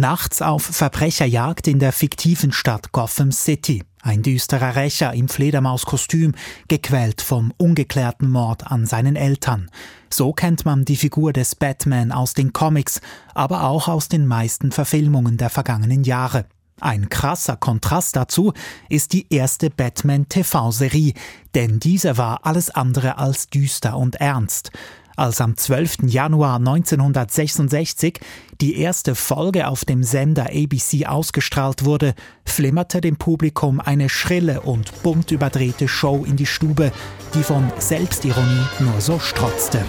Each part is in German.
nachts auf Verbrecherjagd in der fiktiven Stadt Gotham City. Ein düsterer Rächer im Fledermauskostüm, gequält vom ungeklärten Mord an seinen Eltern. So kennt man die Figur des Batman aus den Comics, aber auch aus den meisten Verfilmungen der vergangenen Jahre. Ein krasser Kontrast dazu ist die erste Batman-TV-Serie, denn diese war alles andere als düster und ernst. Als am 12. Januar 1966 die erste Folge auf dem Sender ABC ausgestrahlt wurde, flimmerte dem Publikum eine schrille und bunt überdrehte Show in die Stube, die von Selbstironie nur so strotzte.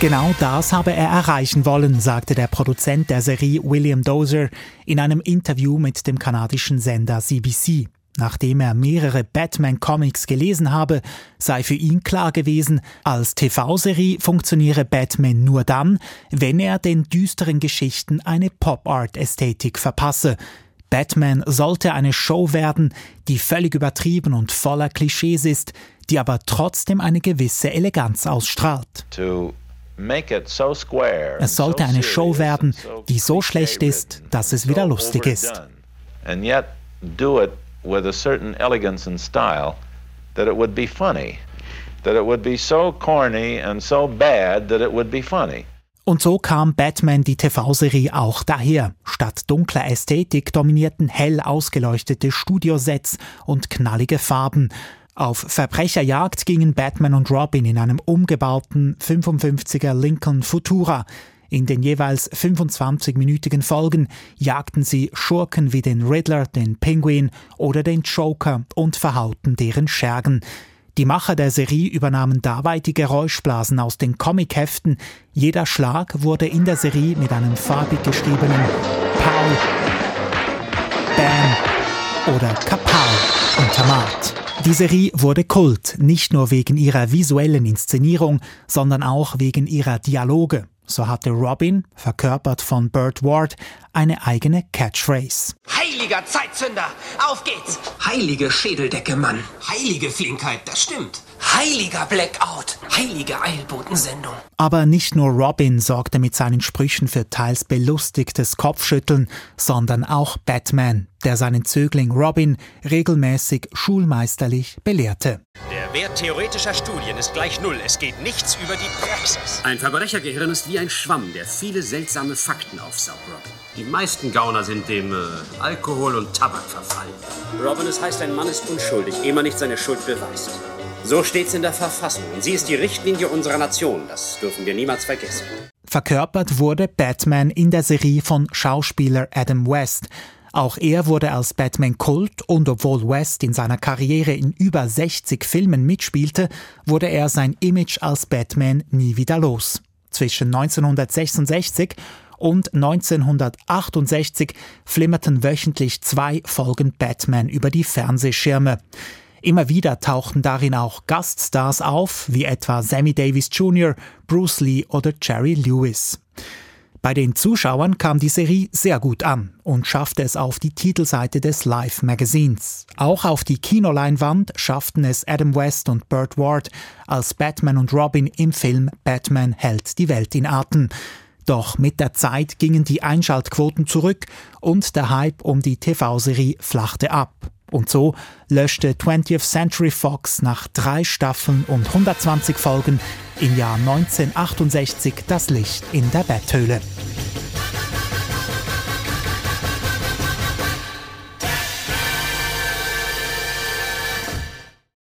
Genau das habe er erreichen wollen, sagte der Produzent der Serie William Dozier in einem Interview mit dem kanadischen Sender CBC. Nachdem er mehrere Batman-Comics gelesen habe, sei für ihn klar gewesen, als TV-Serie funktioniere Batman nur dann, wenn er den düsteren Geschichten eine Pop-Art-Ästhetik verpasse. Batman sollte eine Show werden, die völlig übertrieben und voller Klischees ist, die aber trotzdem eine gewisse Eleganz ausstrahlt. Es sollte eine Show werden, die so schlecht ist, dass es wieder lustig ist. With a certain elegance and style, that it would be funny, that it would be so corny and so bad that it would be funny. Und so kam Batman, die TV-Serie, auch daher. Statt dunkler Ästhetik dominierten hell ausgeleuchtete Studiosets und knallige Farben. Auf Verbrecherjagd gingen Batman und Robin in einem umgebauten 55er Lincoln Futura. In den jeweils 25-minütigen Folgen jagten sie Schurken wie den Riddler, den Penguin oder den Joker und verhauten deren Schergen. Die Macher der Serie übernahmen dabei die Geräuschblasen aus den Comicheften. Jeder Schlag wurde in der Serie mit einem farbig geschriebenen Pow, Bam oder Kapow untermalt. Die Serie wurde Kult, nicht nur wegen ihrer visuellen Inszenierung, sondern auch wegen ihrer Dialoge. So hatte Robin, verkörpert von Burt Ward, eine eigene Catchphrase. Heiliger Zeitzünder, auf geht's! Heilige Schädeldecke, Mann. Heilige Flinkheit, das stimmt. Heiliger Blackout, heilige Eilbotensendung. Aber nicht nur Robin sorgte mit seinen Sprüchen für teils belustigtes Kopfschütteln, sondern auch Batman, der seinen Zögling Robin regelmäßig schulmeisterlich belehrte. Der Wert theoretischer Studien ist gleich null. Es geht nichts über die Praxis. Ein Verbrechergehirn ist wie ein Schwamm, der viele seltsame Fakten aufsaugt, Robin. Die meisten Gauner sind dem Alkohol und Tabak verfallen. Robin, es heißt, ein Mann ist unschuldig, ehe man nicht seine Schuld beweist. So steht's in der Verfassung. Und sie ist die Richtlinie unserer Nation. Das dürfen wir niemals vergessen. Verkörpert wurde Batman in der Serie von Schauspieler Adam West. Auch er wurde als Batman Kult, und obwohl West in seiner Karriere in über 60 Filmen mitspielte, wurde er sein Image als Batman nie wieder los. Zwischen 1966 und 1968 flimmerten wöchentlich 2 Folgen Batman über die Fernsehschirme. Immer wieder tauchten darin auch Gaststars auf, wie etwa Sammy Davis Jr., Bruce Lee oder Jerry Lewis. Bei den Zuschauern kam die Serie sehr gut an und schaffte es auf die Titelseite des Life-Magazins. Auch auf die Kinoleinwand schafften es Adam West und Burt Ward als Batman und Robin im Film Batman hält die Welt in Atem. Doch mit der Zeit gingen die Einschaltquoten zurück und der Hype um die TV-Serie flachte ab. Und so löschte 20th Century Fox nach 3 Staffeln und 120 Folgen im Jahr 1968 das Licht in der Betthöhle.